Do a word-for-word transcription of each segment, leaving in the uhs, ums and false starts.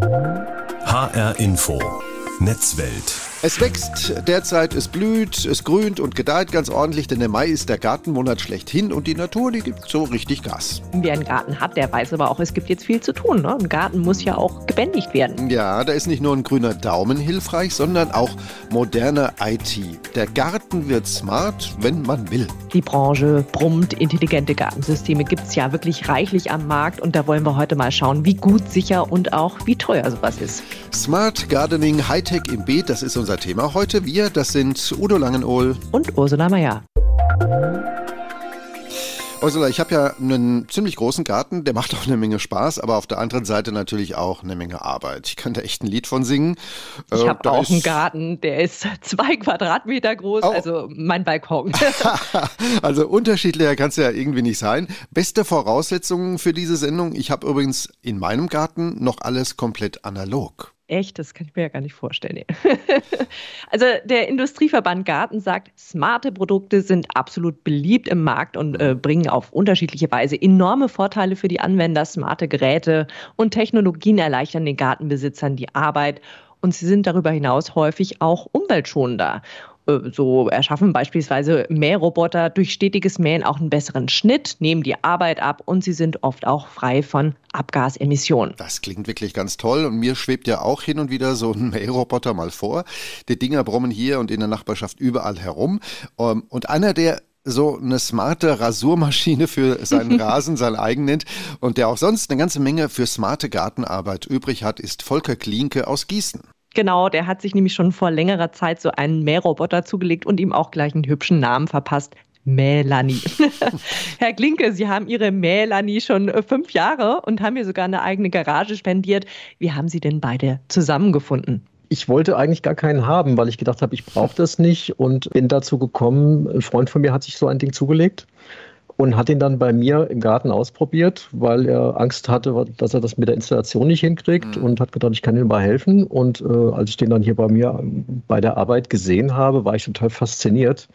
H R Info Netzwelt. Es wächst derzeit, es blüht, es grünt und gedeiht ganz ordentlich, denn der Mai ist der Gartenmonat schlechthin und die Natur, die gibt so richtig Gas. Wer einen Garten hat, der weiß aber auch, es gibt jetzt viel zu tun. Ne? Ein Garten muss ja auch gebändigt werden. Ja, da ist nicht nur ein grüner Daumen hilfreich, sondern auch moderne I T. Der Garten wird smart, wenn man will. Die Branche brummt, intelligente Gartensysteme gibt es ja wirklich reichlich am Markt und da wollen wir heute mal schauen, wie gut, sicher und auch wie teuer sowas ist. Smart Gardening, Hightech im Beet, das ist unser Thema heute. Wir, das sind Udo Langenohl und Ursula Mayer. Ursula, ich habe ja einen ziemlich großen Garten, der macht auch eine Menge Spaß, aber auf der anderen Seite natürlich auch eine Menge Arbeit. Ich kann da echt ein Lied von singen. Ich äh, habe auch einen Garten, der ist zwei Quadratmeter groß, oh. Also mein Balkon. Also unterschiedlicher kann es ja irgendwie nicht sein. Beste Voraussetzungen für diese Sendung. Ich habe übrigens in meinem Garten noch alles komplett analog. Echt? Das kann ich mir ja gar nicht vorstellen. Also der Industrieverband Garten sagt, smarte Produkte sind absolut beliebt im Markt und äh, bringen auf unterschiedliche Weise enorme Vorteile für die Anwender. Smarte Geräte und Technologien erleichtern den Gartenbesitzern die Arbeit und sie sind darüber hinaus häufig auch umweltschonender. So erschaffen beispielsweise Mähroboter durch stetiges Mähen auch einen besseren Schnitt, nehmen die Arbeit ab und sie sind oft auch frei von Abgasemissionen. Das klingt wirklich ganz toll und mir schwebt ja auch hin und wieder so ein Mähroboter mal vor. Die Dinger brummen hier und in der Nachbarschaft überall herum und einer, der so eine smarte Rasurmaschine für seinen Rasen, sein eigen nennt und der auch sonst eine ganze Menge für smarte Gartenarbeit übrig hat, ist Volker Klinke aus Gießen. Genau, der hat sich nämlich schon vor längerer Zeit so einen Mähroboter zugelegt und ihm auch gleich einen hübschen Namen verpasst. Mählani. Herr Klinke, Sie haben Ihre Mählani schon fünf Jahre und haben hier sogar eine eigene Garage spendiert. Wie haben Sie denn beide zusammengefunden? Ich wollte eigentlich gar keinen haben, weil ich gedacht habe, ich brauche das nicht und bin dazu gekommen, ein Freund von mir hat sich so ein Ding zugelegt. Und hat ihn dann bei mir im Garten ausprobiert, weil er Angst hatte, dass er das mit der Installation nicht hinkriegt mhm. und hat gedacht, ich kann ihm mal helfen. Und äh, als ich den dann hier bei mir bei der Arbeit gesehen habe, war ich total fasziniert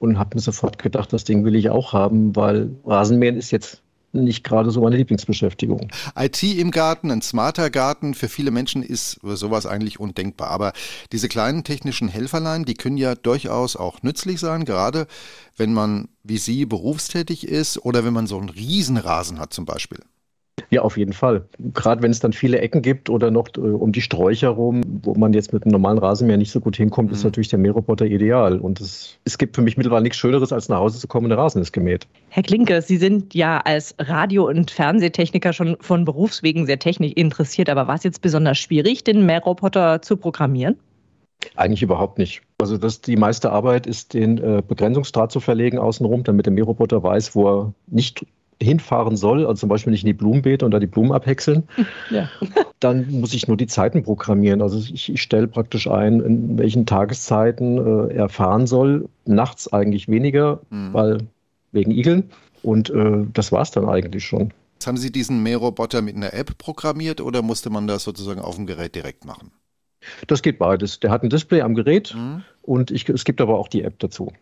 und habe mir sofort gedacht, das Ding will ich auch haben, weil Rasenmähen ist jetzt nicht gerade so meine Lieblingsbeschäftigung. I T im Garten, ein smarter Garten, für viele Menschen ist sowas eigentlich undenkbar. Aber diese kleinen technischen Helferlein, die können ja durchaus auch nützlich sein, gerade wenn man wie Sie berufstätig ist oder wenn man so einen Riesenrasen hat zum Beispiel. Ja, auf jeden Fall. Gerade wenn es dann viele Ecken gibt oder noch äh, um die Sträucher rum, wo man jetzt mit einem normalen Rasenmäher nicht so gut hinkommt, mhm. ist natürlich der Mähroboter ideal. Und es, es gibt für mich mittlerweile nichts Schöneres, als nach Hause zu kommen und der Rasen ist gemäht. Herr Klinke, Sie sind ja als Radio- und Fernsehtechniker schon von Berufswegen sehr technisch interessiert. Aber war es jetzt besonders schwierig, den Mähroboter zu programmieren? Eigentlich überhaupt nicht. Also das, die meiste Arbeit ist, den äh, Begrenzungsdraht zu verlegen außenrum, damit der Mähroboter weiß, wo er nicht hinfahren soll, also zum Beispiel nicht in die Blumenbeete und da die Blumen abhäckseln, ja. Dann muss ich nur die Zeiten programmieren. Also ich, ich stelle praktisch ein, in welchen Tageszeiten äh, er fahren soll. Nachts eigentlich weniger, mhm. weil wegen Igeln. Und äh, das war es dann eigentlich schon. Jetzt haben Sie diesen Mähroboter mit einer App programmiert oder musste man das sozusagen auf dem Gerät direkt machen? Das geht beides. Der hat ein Display am Gerät mhm. und ich, es gibt aber auch die App dazu.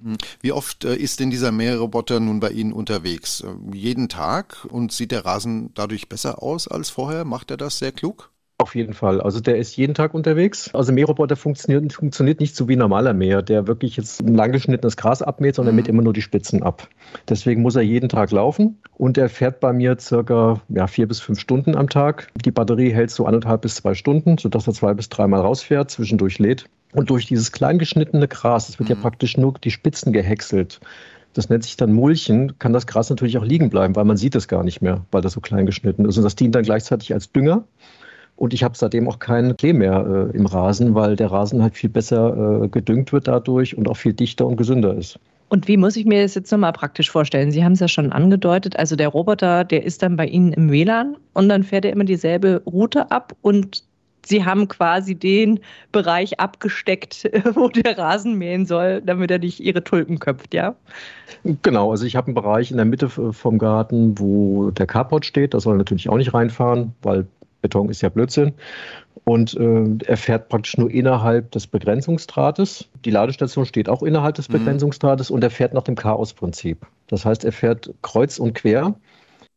Wie oft äh, ist denn dieser Mähroboter nun bei Ihnen unterwegs? Äh, jeden Tag? Und sieht der Rasen dadurch besser aus als vorher? Macht er das sehr klug? Auf jeden Fall. Also der ist jeden Tag unterwegs. Also Mähroboter funktioniert, funktioniert nicht so wie ein normaler Mäher, der wirklich jetzt ein langgeschnittenes Gras abmäht, sondern mhm. mäht immer nur die Spitzen ab. Deswegen muss er jeden Tag laufen und er fährt bei mir circa ja, vier bis fünf Stunden am Tag. Die Batterie hält so anderthalb bis zwei Stunden, sodass er zwei bis dreimal rausfährt, zwischendurch lädt. Und durch dieses klein geschnittene Gras, es wird mhm. ja praktisch nur die Spitzen gehäckselt, das nennt sich dann Mulchen, kann das Gras natürlich auch liegen bleiben, weil man sieht es gar nicht mehr, weil das so klein geschnitten ist. Und das dient dann gleichzeitig als Dünger. Und ich habe seitdem auch keinen Klee mehr äh, im Rasen, weil der Rasen halt viel besser äh, gedüngt wird dadurch und auch viel dichter und gesünder ist. Und wie muss ich mir das jetzt nochmal praktisch vorstellen? Sie haben es ja schon angedeutet, also der Roboter, der ist dann bei Ihnen im W L A N und dann fährt er immer dieselbe Route ab und Sie haben quasi den Bereich abgesteckt, wo der Rasen mähen soll, damit er nicht Ihre Tulpen köpft, ja? Genau, also ich habe einen Bereich in der Mitte vom Garten, wo der Carport steht, da soll er natürlich auch nicht reinfahren, weil Beton ist ja Blödsinn. Und äh, er fährt praktisch nur innerhalb des Begrenzungsdrahtes. Die Ladestation steht auch innerhalb des Begrenzungsdrahtes mhm. und er fährt nach dem Chaosprinzip. Das heißt, er fährt kreuz und quer.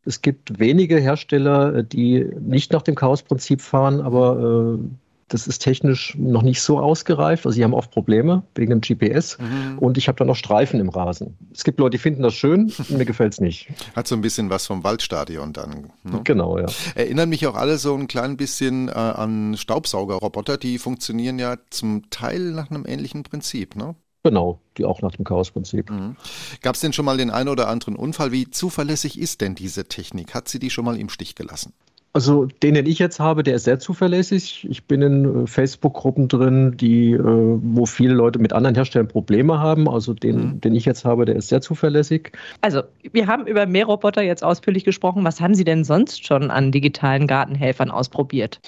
Es gibt wenige Hersteller, die nicht nach dem Chaos-Prinzip fahren, aber äh, das ist technisch noch nicht so ausgereift. Also sie haben oft Probleme wegen dem G P S, mhm. und ich habe da noch Streifen im Rasen. Es gibt Leute, die finden das schön, mir gefällt es nicht. Hat so ein bisschen was vom Waldstadion dann. Ne? Genau, ja. Erinnern mich auch alle so ein klein bisschen äh, an Staubsaugerroboter, die funktionieren ja zum Teil nach einem ähnlichen Prinzip, ne? Genau, die auch nach dem Chaos-Prinzip. Mhm. Gab es denn schon mal den einen oder anderen Unfall? Wie zuverlässig ist denn diese Technik? Hat sie die schon mal im Stich gelassen? Also den, den ich jetzt habe, der ist sehr zuverlässig. Ich bin in äh, Facebook-Gruppen drin, die, äh, wo viele Leute mit anderen Herstellern Probleme haben. Also den, mhm. den ich jetzt habe, der ist sehr zuverlässig. Also wir haben über Mähroboter jetzt ausführlich gesprochen. Was haben Sie denn sonst schon an digitalen Gartenhelfern ausprobiert?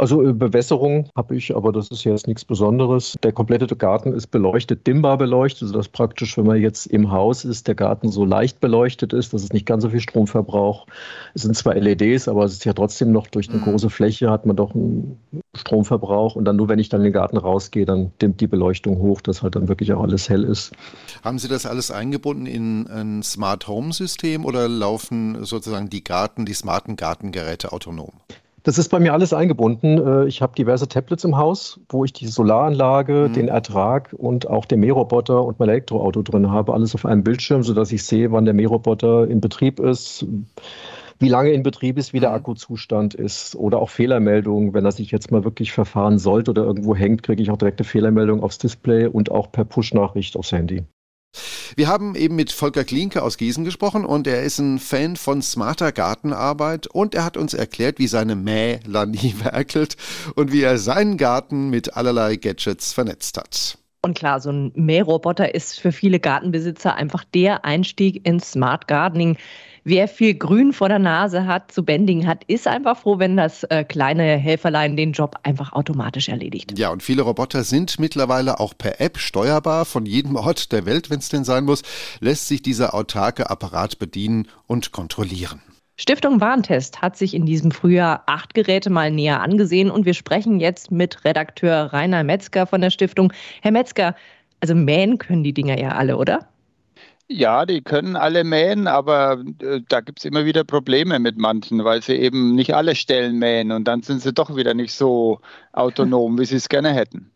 Also äh, Bewässerung habe ich, aber das ist jetzt nichts Besonderes. Der komplette Garten ist beleuchtet, dimmbar beleuchtet, sodass praktisch, wenn man jetzt im Haus ist, der Garten so leicht beleuchtet ist, dass es nicht ganz so viel Strom verbraucht. Es sind zwar L E Ds, aber es ist ja trotzdem Trotzdem noch durch eine große Fläche hat man doch einen Stromverbrauch, und dann nur, wenn ich dann in den Garten rausgehe, dann dimmt die Beleuchtung hoch, dass halt dann wirklich auch alles hell ist. Haben Sie das alles eingebunden in ein Smart-Home-System oder laufen sozusagen die Garten, die smarten Gartengeräte autonom? Das ist bei mir alles eingebunden. Ich habe diverse Tablets im Haus, wo ich die Solaranlage, mhm. den Ertrag und auch den Mähroboter und mein Elektroauto drin habe. Alles auf einem Bildschirm, sodass ich sehe, wann der Mähroboter in Betrieb ist, wie lange in Betrieb ist, wie der Akkuzustand ist, oder auch Fehlermeldungen. Wenn das sich jetzt mal wirklich verfahren sollte oder irgendwo hängt, kriege ich auch direkte Fehlermeldungen aufs Display und auch per Push-Nachricht aufs Handy. Wir haben eben mit Volker Klinke aus Gießen gesprochen, und er ist ein Fan von smarter Gartenarbeit, und er hat uns erklärt, wie seine Mählani werkelt und wie er seinen Garten mit allerlei Gadgets vernetzt hat. Und klar, so ein Mähroboter ist für viele Gartenbesitzer einfach der Einstieg ins Smart Gardening. Wer viel Grün vor der Nase hat, zu bändigen hat, ist einfach froh, wenn das äh, kleine Helferlein den Job einfach automatisch erledigt. Ja, und viele Roboter sind mittlerweile auch per App steuerbar. Von jedem Ort der Welt, wenn es denn sein muss, lässt sich dieser autarke Apparat bedienen und kontrollieren. Stiftung Warentest hat sich in diesem Frühjahr acht Geräte mal näher angesehen, und wir sprechen jetzt mit Redakteur Rainer Metzger von der Stiftung. Herr Metzger, also mähen können die Dinger ja alle, oder? Ja, die können alle mähen, aber äh, da gibt es immer wieder Probleme mit manchen, weil sie eben nicht alle Stellen mähen, und dann sind sie doch wieder nicht so autonom, wie sie es gerne hätten.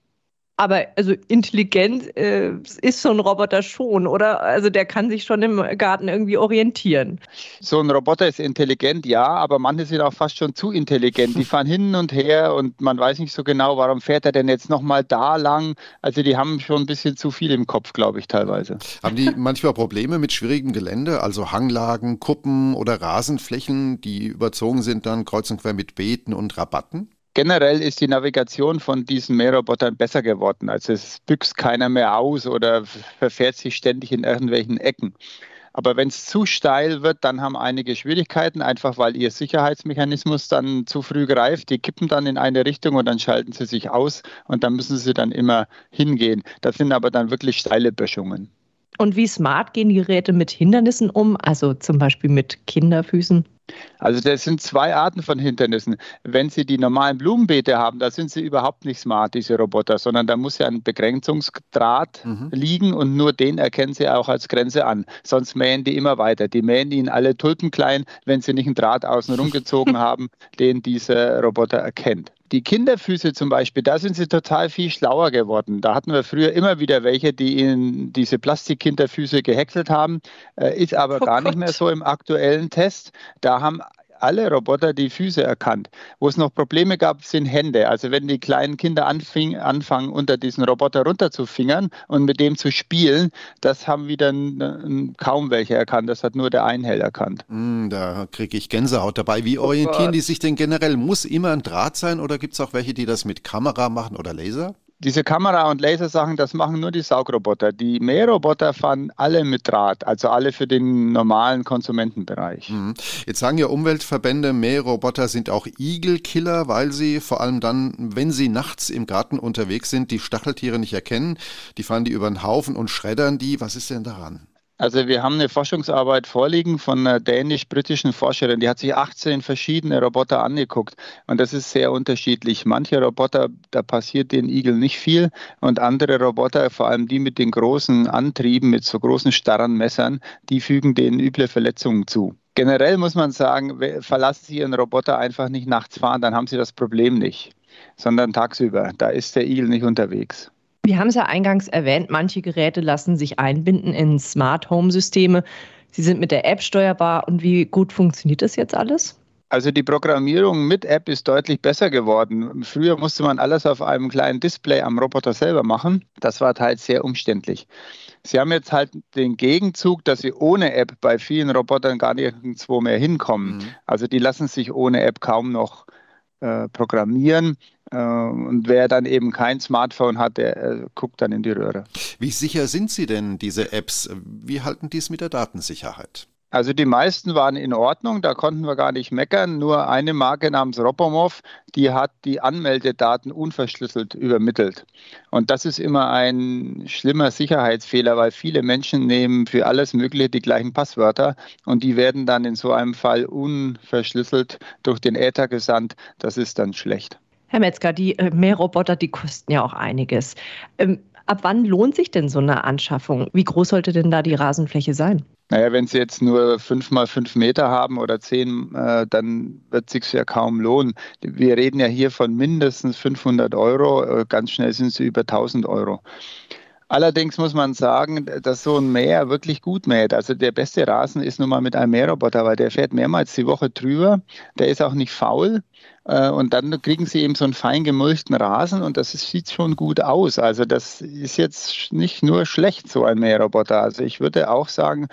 Aber also intelligent äh, ist so ein Roboter schon, oder? Also der kann sich schon im Garten irgendwie orientieren. So ein Roboter ist intelligent, ja, aber manche sind auch fast schon zu intelligent. Die fahren hin und her, und man weiß nicht so genau, warum fährt er denn jetzt nochmal da lang? Also die haben schon ein bisschen zu viel im Kopf, glaube ich, teilweise. Haben die manchmal Probleme mit schwierigem Gelände, also Hanglagen, Kuppen oder Rasenflächen, die überzogen sind dann kreuz und quer mit Beeten und Rabatten? Generell ist die Navigation von diesen Mährobotern besser geworden. Also es büxt keiner mehr aus oder verfährt sich ständig in irgendwelchen Ecken. Aber wenn es zu steil wird, dann haben einige Schwierigkeiten, einfach weil ihr Sicherheitsmechanismus dann zu früh greift. Die kippen dann in eine Richtung, und dann schalten sie sich aus, und dann müssen sie dann immer hingehen. Das sind aber dann wirklich steile Böschungen. Und wie smart gehen die Geräte mit Hindernissen um, also zum Beispiel mit Kinderfüßen? Also das sind zwei Arten von Hindernissen. Wenn Sie die normalen Blumenbeete haben, da sind sie überhaupt nicht smart, diese Roboter, sondern da muss ja ein Begrenzungsdraht mhm. liegen, und nur den erkennen Sie auch als Grenze an. Sonst mähen die immer weiter. Die mähen Ihnen alle Tulpen klein, wenn Sie nicht einen Draht außenrum gezogen haben, den dieser Roboter erkennt. Die Kinderfüße zum Beispiel, da sind sie total viel schlauer geworden. Da hatten wir früher immer wieder welche, die ihnen diese Plastikkinderfüße gehäckselt haben. Äh, ist aber oh gar Gott. nicht mehr so im aktuellen Test. Da haben alle Roboter die Füße erkannt. Wo es noch Probleme gab, sind Hände. Also wenn die kleinen Kinder anfing, anfangen, unter diesen Roboter runterzufingern und mit dem zu spielen, das haben wieder n, n, kaum welche erkannt. Das hat nur der Einhell erkannt. Mm, da kriege ich Gänsehaut dabei. Wie orientieren oh die sich denn generell? Muss immer ein Draht sein, oder gibt es auch welche, die das mit Kamera machen oder Laser? Diese Kamera- und Lasersachen, das machen nur die Saugroboter. Die Mähroboter fahren alle mit Draht, also alle für den normalen Konsumentenbereich. Jetzt sagen ja Umweltverbände, Mähroboter sind auch Igelkiller, weil sie vor allem dann, wenn sie nachts im Garten unterwegs sind, die Stacheltiere nicht erkennen. Die fahren die über den Haufen und schreddern die. Was ist denn daran? Also wir haben eine Forschungsarbeit vorliegen von einer dänisch-britischen Forscherin, die hat sich achtzehn verschiedene Roboter angeguckt, und das ist sehr unterschiedlich. Manche Roboter, da passiert den Igel nicht viel, und andere Roboter, vor allem die mit den großen Antrieben, mit so großen starren Messern, die fügen denen üble Verletzungen zu. Generell muss man sagen, verlassen Sie Ihren Roboter einfach nicht nachts fahren, dann haben Sie das Problem nicht, sondern tagsüber. Da ist der Igel nicht unterwegs. Wir haben es ja eingangs erwähnt, manche Geräte lassen sich einbinden in Smart-Home-Systeme. Sie sind mit der App steuerbar. Und wie gut funktioniert das jetzt alles? Also die Programmierung mit App ist deutlich besser geworden. Früher musste man alles auf einem kleinen Display am Roboter selber machen. Das war halt sehr umständlich. Sie haben jetzt halt den Gegenzug, dass sie ohne App bei vielen Robotern gar nirgendwo mehr hinkommen. Mhm. Also die lassen sich ohne App kaum noch äh, programmieren. Äh, und wer dann eben kein Smartphone hat, der äh, guckt dann in die Röhre. Wie sicher sind Sie denn, diese Apps? Wie halten die es mit der Datensicherheit? Also die meisten waren in Ordnung, da konnten wir gar nicht meckern. Nur eine Marke namens Robomov, die hat die Anmeldedaten unverschlüsselt übermittelt. Und das ist immer ein schlimmer Sicherheitsfehler, weil viele Menschen nehmen für alles Mögliche die gleichen Passwörter und die werden dann in so einem Fall unverschlüsselt durch den Äther gesandt. Das ist dann schlecht. Herr Metzger, die Mähroboter, die kosten ja auch einiges. Ab wann lohnt sich denn so eine Anschaffung? Wie groß sollte denn da die Rasenfläche sein? Naja, wenn Sie jetzt nur fünf mal fünf Meter haben oder zehn, äh, dann wird es sich ja kaum lohnen. Wir reden ja hier von mindestens fünfhundert Euro, ganz schnell sind es über tausend Euro. Allerdings muss man sagen, dass so ein Mäher wirklich gut mäht. Also der beste Rasen ist nun mal mit einem Mähroboter, weil der fährt mehrmals die Woche drüber, der ist auch nicht faul. Und dann kriegen Sie eben so einen fein gemulchten Rasen und das sieht schon gut aus. Also das ist jetzt nicht nur schlecht, so ein Mähroboter. Also ich würde auch sagen,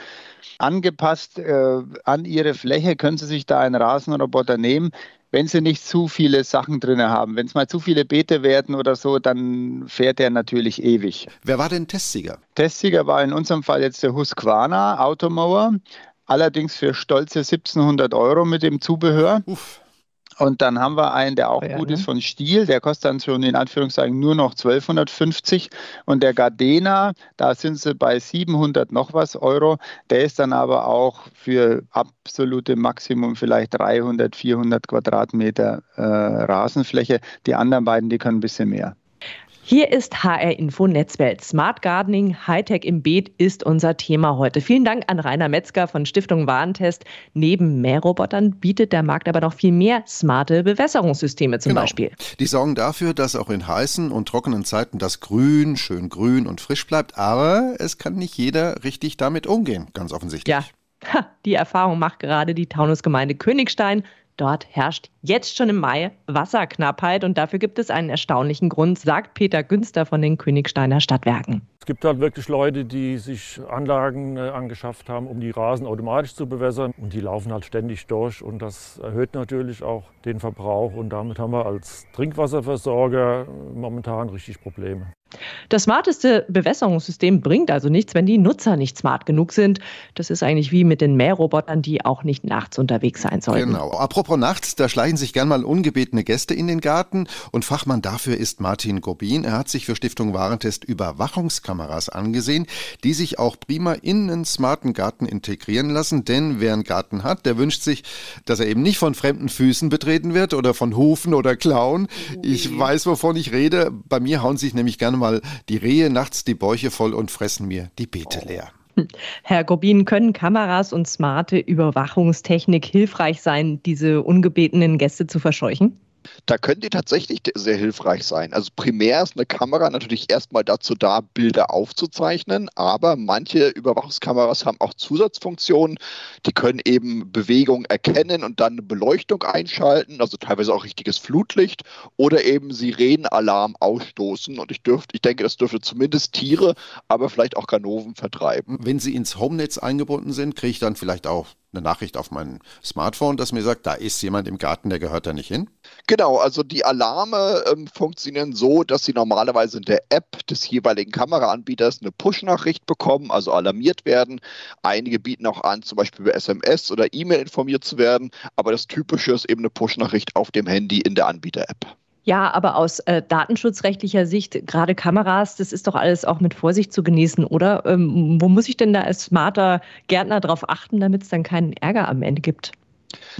angepasst äh, an Ihre Fläche können Sie sich da einen Rasenroboter nehmen, wenn Sie nicht zu viele Sachen drin haben. Wenn es mal zu viele Beete werden oder so, dann fährt der natürlich ewig. Wer war denn Testsieger? Testsieger war in unserem Fall jetzt der Husqvarna Automower, allerdings für stolze siebzehnhundert Euro mit dem Zubehör. Uff. Und dann haben wir einen, der auch ja, gut ne? ist, von Stiel. Der kostet dann schon in Anführungszeichen nur noch zwölfhundertfünfzig. Und der Gardena, da sind sie bei siebenhundert noch was Euro. Der ist dann aber auch für absolute Maximum vielleicht dreihundert, vierhundert Quadratmeter äh, Rasenfläche. Die anderen beiden, die können ein bisschen mehr. Hier ist H R-Info-Netzwelt. Smart Gardening, Hightech im Beet ist unser Thema heute. Vielen Dank an Rainer Metzger von Stiftung Warentest. Neben Mährobotern bietet der Markt aber noch viel mehr smarte Bewässerungssysteme zum genau. Beispiel. Die sorgen dafür, dass auch in heißen und trockenen Zeiten das Grün schön grün und frisch bleibt. Aber es kann nicht jeder richtig damit umgehen, ganz offensichtlich. Ja, ha, die Erfahrung macht gerade die Taunusgemeinde Königstein. Dort herrscht jetzt schon im Mai Wasserknappheit und dafür gibt es einen erstaunlichen Grund, sagt Peter Günster von den Königsteiner Stadtwerken. Es gibt halt wirklich Leute, die sich Anlagen äh, angeschafft haben, um die Rasen automatisch zu bewässern und die laufen halt ständig durch und das erhöht natürlich auch den Verbrauch und damit haben wir als Trinkwasserversorger momentan richtig Probleme. Das smarteste Bewässerungssystem bringt also nichts, wenn die Nutzer nicht smart genug sind. Das ist eigentlich wie mit den Mährobotern, die auch nicht nachts unterwegs sein sollten. Genau. Apropos nachts, da schleichen sich gern mal ungebetene Gäste in den Garten. Und Fachmann dafür ist Martin Gobin. Er hat sich für Stiftung Warentest Überwachungskameras angesehen, die sich auch prima in einen smarten Garten integrieren lassen. Denn wer einen Garten hat, der wünscht sich, dass er eben nicht von fremden Füßen betreten wird oder von Hufen oder Klauen. Ich weiß, wovon ich rede. Bei mir hauen sich nämlich gerne mal die Rehe nachts die Bäuche voll und fressen mir die Beete leer. Herr Gobin, können Kameras und smarte Überwachungstechnik hilfreich sein, diese ungebetenen Gäste zu verscheuchen? Da können die tatsächlich sehr hilfreich sein. Also primär ist eine Kamera natürlich erstmal dazu da, Bilder aufzuzeichnen, aber manche Überwachungskameras haben auch Zusatzfunktionen. Die können eben Bewegungen erkennen und dann eine Beleuchtung einschalten, also teilweise auch richtiges Flutlicht oder eben Sirenenalarm ausstoßen. Und ich, dürft, ich denke, das dürfte zumindest Tiere, aber vielleicht auch Ganoven vertreiben. Wenn sie ins Homenetz eingebunden sind, kriege ich dann vielleicht auch eine Nachricht auf mein Smartphone, das mir sagt, da ist jemand im Garten, der gehört da nicht hin? Genau, also die Alarme ähm, funktionieren so, dass Sie normalerweise in der App des jeweiligen Kameraanbieters eine Push-Nachricht bekommen, also alarmiert werden. Einige bieten auch an, zum Beispiel über S M S oder E-Mail informiert zu werden, aber das Typische ist eben eine Push-Nachricht auf dem Handy in der Anbieter-App. Ja, aber aus äh, datenschutzrechtlicher Sicht, gerade Kameras, das ist doch alles auch mit Vorsicht zu genießen, oder? Ähm, wo muss ich denn da als smarter Gärtner drauf achten, damit es dann keinen Ärger am Ende gibt?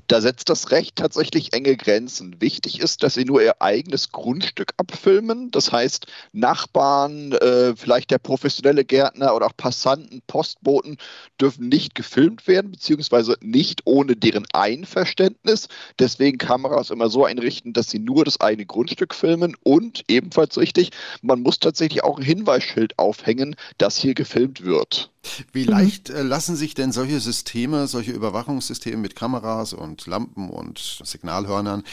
Da setzt das Recht tatsächlich enge Grenzen. Wichtig ist, dass sie nur ihr eigenes Grundstück abfilmen. Das heißt, Nachbarn, äh, vielleicht der professionelle Gärtner oder auch Passanten, Postboten dürfen nicht gefilmt werden, beziehungsweise nicht ohne deren Einverständnis. Deswegen Kameras immer so einrichten, dass sie nur das eigene Grundstück filmen. Und ebenfalls wichtig, man muss tatsächlich auch ein Hinweisschild aufhängen, dass hier gefilmt wird. Wie leicht äh, lassen sich denn solche Systeme, solche Überwachungssysteme mit Kameras und Lampen und Signalhörnern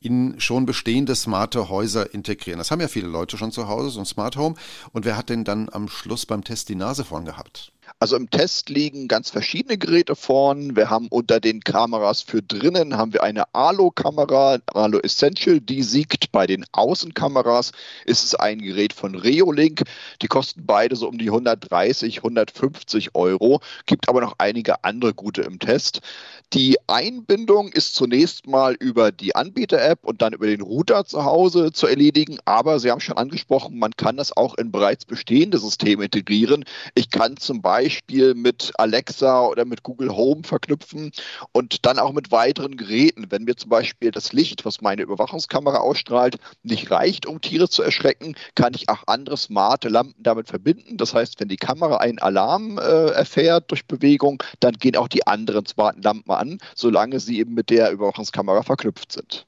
in schon bestehende smarte Häuser integrieren? Das haben ja viele Leute schon zu Hause, so ein Smart Home. Und wer hat denn dann am Schluss beim Test die Nase vorn gehabt? Also im Test liegen ganz verschiedene Geräte vorn. Wir haben unter den Kameras für drinnen haben wir eine Arlo-Kamera, Arlo Essential, die siegt. Bei den Außenkameras ist es ein Gerät von Reolink. Die kosten beide so um die hundertdreißig, hundertfünfzig Euro. Gibt aber noch einige andere gute im Test. Die Einbindung ist zunächst mal über die Anbieter-App und dann über den Router zu Hause zu erledigen. Aber Sie haben schon angesprochen, man kann das auch in bereits bestehende Systeme integrieren. Ich kann zum Beispiel Beispiel mit Alexa oder mit Google Home verknüpfen und dann auch mit weiteren Geräten. Wenn mir zum Beispiel das Licht, was meine Überwachungskamera ausstrahlt, nicht reicht, um Tiere zu erschrecken, kann ich auch andere smarte Lampen damit verbinden. Das heißt, wenn die Kamera einen Alarm äh, erfährt durch Bewegung, dann gehen auch die anderen smarten Lampen an, solange sie eben mit der Überwachungskamera verknüpft sind.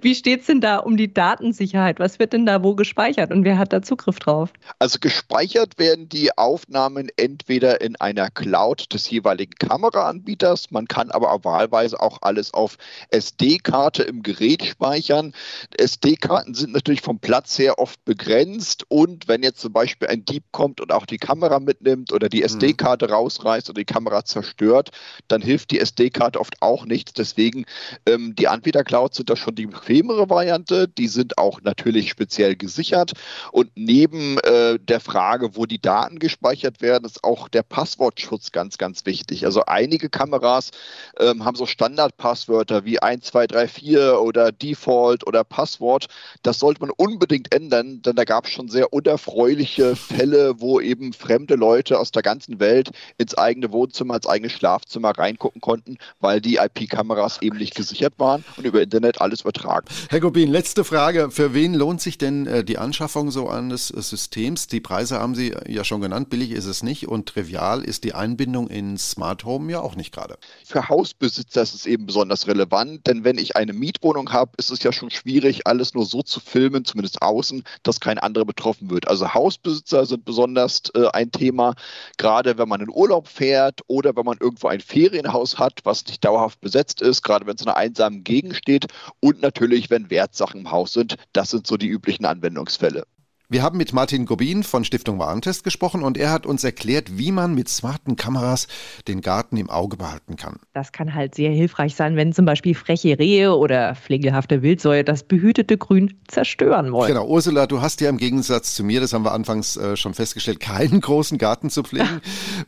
Wie steht es denn da um die Datensicherheit? Was wird denn da wo gespeichert und wer hat da Zugriff drauf? Also gespeichert werden die Aufnahmen entweder in einer Cloud des jeweiligen Kameraanbieters. Man kann aber auch wahlweise auch alles auf S D-Karte im Gerät speichern. S D-Karten sind natürlich vom Platz her oft begrenzt und wenn jetzt zum Beispiel ein Dieb kommt und auch die Kamera mitnimmt oder die S D-Karte rausreißt oder die Kamera zerstört, dann hilft die S D-Karte oft auch nichts. Deswegen ähm, die Anbieter-Clouds sind da schon die bequemere Variante, die sind auch natürlich speziell gesichert und neben äh, der Frage, wo die Daten gespeichert werden, ist auch der Passwortschutz ganz, ganz wichtig. Also einige Kameras ähm, haben so Standardpasswörter wie eins, zwei, drei, vier oder Default oder Passwort. Das sollte man unbedingt ändern, denn da gab es schon sehr unerfreuliche Fälle, wo eben fremde Leute aus der ganzen Welt ins eigene Wohnzimmer, ins eigene Schlafzimmer reingucken konnten, weil die I P-Kameras eben nicht gesichert waren und über Internet alles übertragen. Herr Gobin, letzte Frage. Für wen lohnt sich denn äh, die Anschaffung so eines äh, Systems? Die Preise haben Sie ja schon genannt. Billig ist es nicht und trivial ist die Einbindung in Smart Home ja auch nicht gerade. Für Hausbesitzer ist es eben besonders relevant, denn wenn ich eine Mietwohnung habe, ist es ja schon schwierig, alles nur so zu filmen, zumindest außen, dass kein anderer betroffen wird. Also Hausbesitzer sind besonders äh, ein Thema, gerade wenn man in Urlaub fährt oder wenn man irgendwo ein Ferienhaus hat, was nicht dauerhaft besetzt ist, gerade wenn es in einer einsamen Gegend steht. Und natürlich, wenn Wertsachen im Haus sind, das sind so die üblichen Anwendungsfälle. Wir haben mit Martin Gobin von Stiftung Warentest gesprochen und er hat uns erklärt, wie man mit smarten Kameras den Garten im Auge behalten kann. Das kann halt sehr hilfreich sein, wenn zum Beispiel freche Rehe oder pflegelhafte Wildsäue das behütete Grün zerstören wollen. Genau, Ursula, du hast ja im Gegensatz zu mir, das haben wir anfangs äh, schon festgestellt, keinen großen Garten zu pflegen.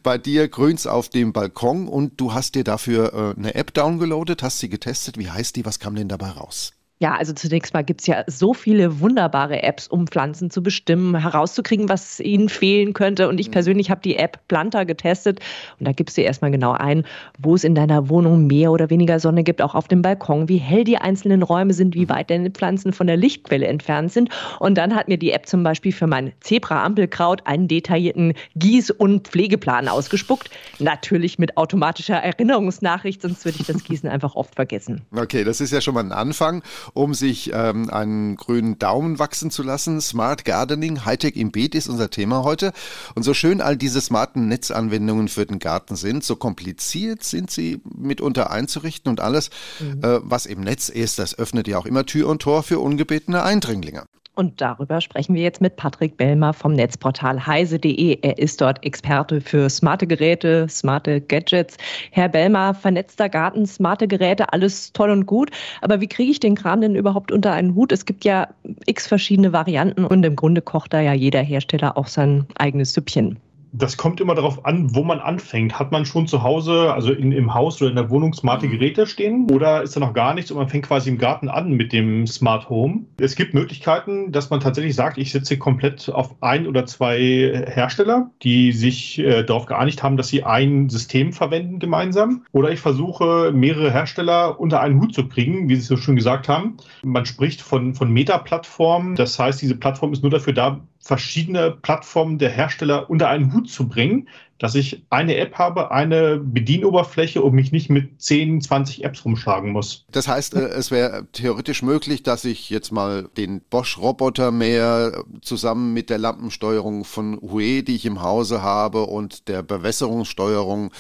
Bei dir grün's auf dem Balkon und du hast dir dafür äh, eine App downgeloadet, hast sie getestet. Wie heißt die? Was kam denn dabei raus? Ja, also zunächst mal gibt's ja so viele wunderbare Apps, um Pflanzen zu bestimmen, herauszukriegen, was ihnen fehlen könnte. Und ich persönlich habe die App Planta getestet. Und da gibst du erstmal genau ein, wo es in deiner Wohnung mehr oder weniger Sonne gibt, auch auf dem Balkon, wie hell die einzelnen Räume sind, wie weit deine Pflanzen von der Lichtquelle entfernt sind. Und dann hat mir die App zum Beispiel für mein Zebra-Ampelkraut einen detaillierten Gieß- und Pflegeplan ausgespuckt. Natürlich mit automatischer Erinnerungsnachricht, sonst würde ich das Gießen einfach oft vergessen. Okay, das ist ja schon mal ein Anfang. Um sich ähm, einen grünen Daumen wachsen zu lassen. Smart Gardening, Hightech im Beet ist unser Thema heute. Und so schön all diese smarten Netzanwendungen für den Garten sind, so kompliziert sind sie mitunter einzurichten und alles, mhm. äh, was im Netz ist, das öffnet ja auch immer Tür und Tor für ungebetene Eindringlinge. Und darüber sprechen wir jetzt mit Patrick Bellmer vom Netzportal heise punkt de. Er ist dort Experte für smarte Geräte, smarte Gadgets. Herr Bellmer, vernetzter Garten, smarte Geräte, alles toll und gut. Aber wie kriege ich den Kram denn überhaupt unter einen Hut? Es gibt ja x verschiedene Varianten und im Grunde kocht da ja jeder Hersteller auch sein eigenes Süppchen. Das kommt immer darauf an, wo man anfängt. Hat man schon zu Hause, also in, im Haus oder in der Wohnung, smarte Geräte stehen? Oder ist da noch gar nichts und man fängt quasi im Garten an mit dem Smart Home? Es gibt Möglichkeiten, dass man tatsächlich sagt, ich sitze komplett auf ein oder zwei Hersteller, die sich äh, darauf geeinigt haben, dass sie ein System verwenden gemeinsam. Oder ich versuche, mehrere Hersteller unter einen Hut zu kriegen, wie Sie es so schön gesagt haben. Man spricht von, von Meta-Plattformen. Das heißt, diese Plattform ist nur dafür da, verschiedene Plattformen der Hersteller unter einen Hut zu bringen, dass ich eine App habe, eine Bedienoberfläche und mich nicht mit zehn, zwanzig Apps rumschlagen muss. Das heißt, es wäre theoretisch möglich, dass ich jetzt mal den Bosch-Roboter mehr zusammen mit der Lampensteuerung von Hue, die ich im Hause habe, und der Bewässerungssteuerung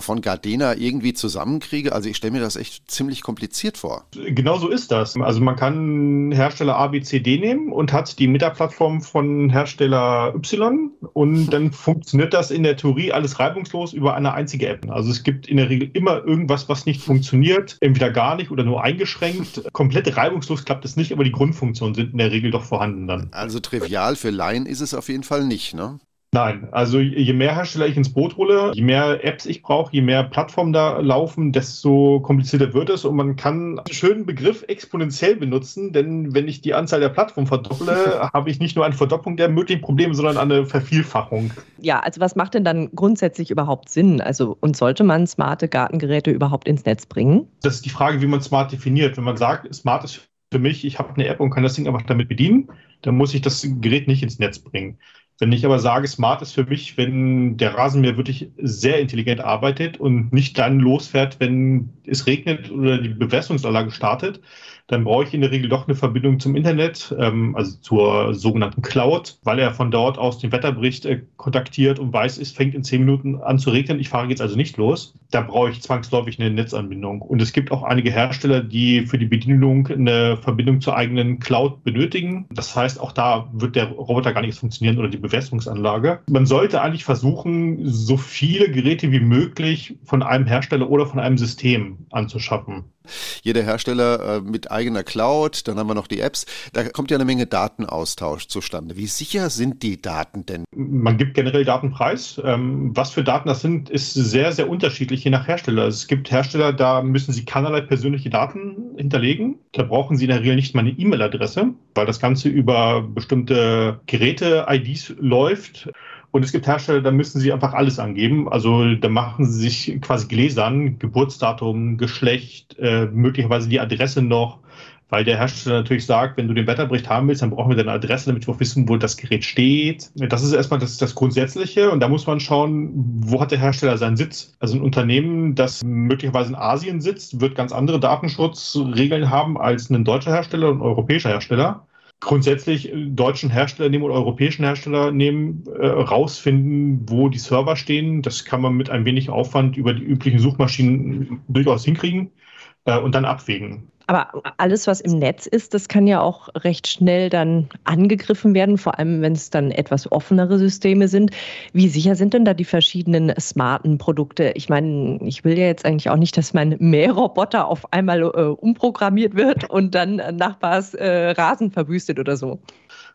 von Gardena irgendwie zusammenkriege. Also ich stelle mir das echt ziemlich kompliziert vor. Genau so ist das. Also man kann Hersteller A, B, C, D nehmen und hat die Meta-Plattform von Hersteller Y und dann funktioniert das in der Theorie alles reibungslos über eine einzige App. Also es gibt in der Regel immer irgendwas, was nicht funktioniert, entweder gar nicht oder nur eingeschränkt. Komplett reibungslos klappt es nicht, aber die Grundfunktionen sind in der Regel doch vorhanden dann. Also trivial für Laien ist es auf jeden Fall nicht, ne? Nein, also je mehr Hersteller ich ins Boot hole, je mehr Apps ich brauche, je mehr Plattformen da laufen, desto komplizierter wird es. Und man kann einen schönen Begriff exponentiell benutzen, denn wenn ich die Anzahl der Plattformen verdopple, habe ich nicht nur eine Verdopplung der möglichen Probleme, sondern eine Vervielfachung. Ja, also was macht denn dann grundsätzlich überhaupt Sinn? Also und sollte man smarte Gartengeräte überhaupt ins Netz bringen? Das ist die Frage, wie man smart definiert. Wenn man sagt, smart ist für mich, ich habe eine App und kann das Ding einfach damit bedienen, dann muss ich das Gerät nicht ins Netz bringen. Wenn ich aber sage, smart ist für mich, wenn der Rasenmäher wirklich sehr intelligent arbeitet und nicht dann losfährt, wenn es regnet oder die Bewässerungsanlage startet, dann brauche ich in der Regel doch eine Verbindung zum Internet, also zur sogenannten Cloud, weil er von dort aus den Wetterbericht kontaktiert und weiß, es fängt in zehn Minuten an zu regnen, ich fahre jetzt also nicht los. Da brauche ich zwangsläufig eine Netzanbindung. Und es gibt auch einige Hersteller, die für die Bedienung eine Verbindung zur eigenen Cloud benötigen. Das heißt, auch da wird der Roboter gar nicht funktionieren oder die Bewässerungsanlage. Man sollte eigentlich versuchen, so viele Geräte wie möglich von einem Hersteller oder von einem System anzuschaffen. Jeder Hersteller mit eigener Cloud, dann haben wir noch die Apps. Da kommt ja eine Menge Datenaustausch zustande. Wie sicher sind die Daten denn? Man gibt generell Datenpreis. Was für Daten das sind, ist sehr, sehr unterschiedlich, je nach Hersteller. Es gibt Hersteller, da müssen sie keinerlei persönliche Daten hinterlegen. Da brauchen sie in der Regel nicht mal eine E-Mail-Adresse, weil das Ganze über bestimmte Geräte-I Ds läuft. Und es gibt Hersteller, da müssen sie einfach alles angeben. Also da machen sie sich quasi gläsern, Geburtsdatum, Geschlecht, äh, möglicherweise die Adresse noch, weil der Hersteller natürlich sagt, wenn du den Wetterbericht haben willst, dann brauchen wir deine Adresse, damit wir wissen, wo das Gerät steht. Das ist erstmal das, das Grundsätzliche und da muss man schauen, wo hat der Hersteller seinen Sitz. Also ein Unternehmen, das möglicherweise in Asien sitzt, wird ganz andere Datenschutzregeln haben als ein deutscher Hersteller und ein europäischer Hersteller. Grundsätzlich deutschen Hersteller nehmen oder europäischen Hersteller nehmen, äh, rausfinden, wo die Server stehen. Das kann man mit ein wenig Aufwand über die üblichen Suchmaschinen durchaus hinkriegen äh, und dann abwägen. Aber alles, was im Netz ist, das kann ja auch recht schnell dann angegriffen werden, vor allem wenn es dann etwas offenere Systeme sind. Wie sicher sind denn da die verschiedenen smarten Produkte? Ich meine, ich will ja jetzt eigentlich auch nicht, dass mein Mähroboter auf einmal äh, umprogrammiert wird und dann Nachbars äh, Rasen verwüstet oder so.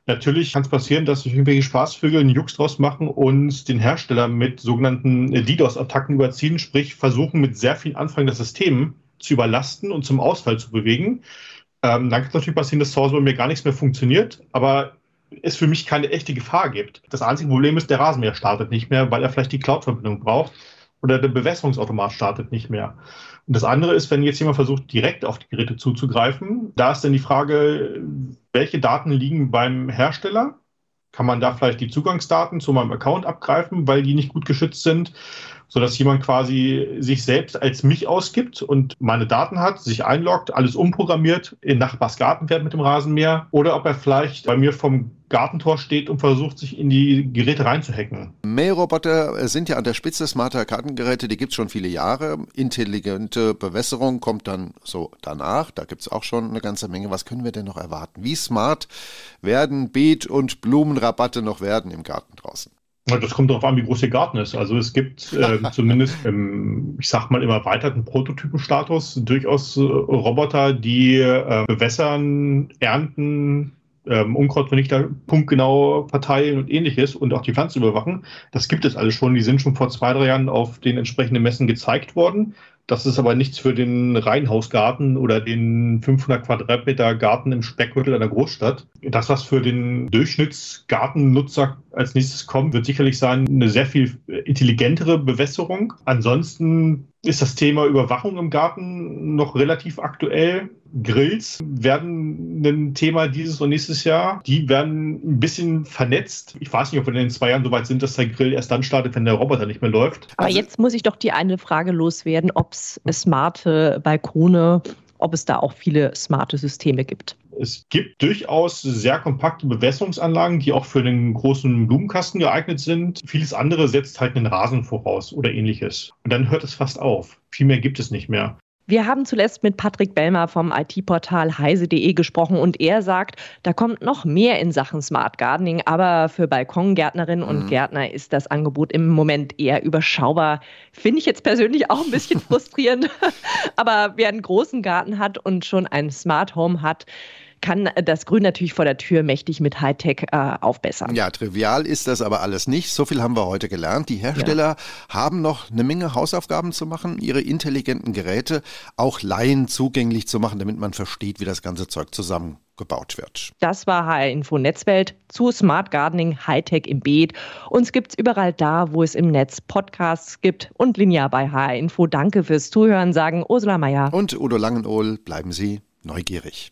Natürlich kann es passieren, dass sich irgendwelche Spaßvögel einen Jux draus machen und den Hersteller mit sogenannten DDoS-Attacken überziehen, sprich versuchen mit sehr viel Anfang das System zu überlasten und zum Ausfall zu bewegen. Ähm, dann kann es natürlich passieren, dass zu Hause bei mir gar nichts mehr funktioniert, aber es für mich keine echte Gefahr gibt. Das einzige Problem ist, der Rasenmäher startet nicht mehr, weil er vielleicht die Cloud-Verbindung braucht oder der Bewässerungsautomat startet nicht mehr. Und das andere ist, wenn jetzt jemand versucht, direkt auf die Geräte zuzugreifen, da ist dann die Frage, welche Daten liegen beim Hersteller? Kann man da vielleicht die Zugangsdaten zu meinem Account abgreifen, weil die nicht gut geschützt sind, sodass jemand quasi sich selbst als mich ausgibt und meine Daten hat, sich einloggt, alles umprogrammiert, in Nachbarsgarten fährt mit dem Rasenmäher oder ob er vielleicht bei mir vom Gartentor steht und versucht, sich in die Geräte reinzuhacken. Mähroboter sind ja an der Spitze smarter Gartengeräte, die gibt es schon viele Jahre. Intelligente Bewässerung kommt dann so danach, da gibt es auch schon eine ganze Menge. Was können wir denn noch erwarten? Wie smart werden Beet- und Blumenrabatte noch werden im Garten draußen? Das kommt darauf an, wie groß der Garten ist. Also es gibt äh, zumindest, ähm, ich sag mal, im erweiterten Prototypenstatus durchaus äh, Roboter, die äh, bewässern, ernten, ähm, Unkrautvernichter punktgenau verteilen und ähnliches und auch die Pflanzen überwachen. Das gibt es alles schon. Die sind schon vor zwei, drei Jahren auf den entsprechenden Messen gezeigt worden. Das ist aber nichts für den Reihenhausgarten oder den fünfhundert Quadratmeter Garten im Speckgürtel einer Großstadt. Das, was für den Durchschnittsgartennutzer als nächstes kommt, wird sicherlich sein, eine sehr viel intelligentere Bewässerung. Ansonsten ist das Thema Überwachung im Garten noch relativ aktuell. Grills werden ein Thema dieses und nächstes Jahr. Die werden ein bisschen vernetzt. Ich weiß nicht, ob wir in den zwei Jahren so weit sind, dass der Grill erst dann startet, wenn der Roboter nicht mehr läuft. Aber also jetzt muss ich doch die eine Frage loswerden, ob es smarte Balkone, ob es da auch viele smarte Systeme gibt. Es gibt durchaus sehr kompakte Bewässerungsanlagen, die auch für den großen Blumenkasten geeignet sind. Vieles andere setzt halt einen Rasen voraus oder ähnliches. Und dann hört es fast auf. Viel mehr gibt es nicht mehr. Wir haben zuletzt mit Patrick Bellmer vom I T-Portal heise punkt de gesprochen und er sagt, da kommt noch mehr in Sachen Smart Gardening, aber für Balkongärtnerinnen und Gärtner ist das Angebot im Moment eher überschaubar. Finde ich jetzt persönlich auch ein bisschen frustrierend, aber wer einen großen Garten hat und schon ein Smart Home hat, kann das Grün natürlich vor der Tür mächtig mit Hightech äh, aufbessern. Ja, trivial ist das aber alles nicht. So viel haben wir heute gelernt. Die Hersteller ja. haben noch eine Menge Hausaufgaben zu machen, ihre intelligenten Geräte auch Laien zugänglich zu machen, damit man versteht, wie das ganze Zeug zusammengebaut wird. Das war H R Info Netzwelt zu Smart Gardening, Hightech im Beet. Uns gibt's überall da, wo es im Netz Podcasts gibt und linear bei H R Info. Danke fürs Zuhören, sagen Ursula Meier und Udo Langenohl. Bleiben Sie neugierig.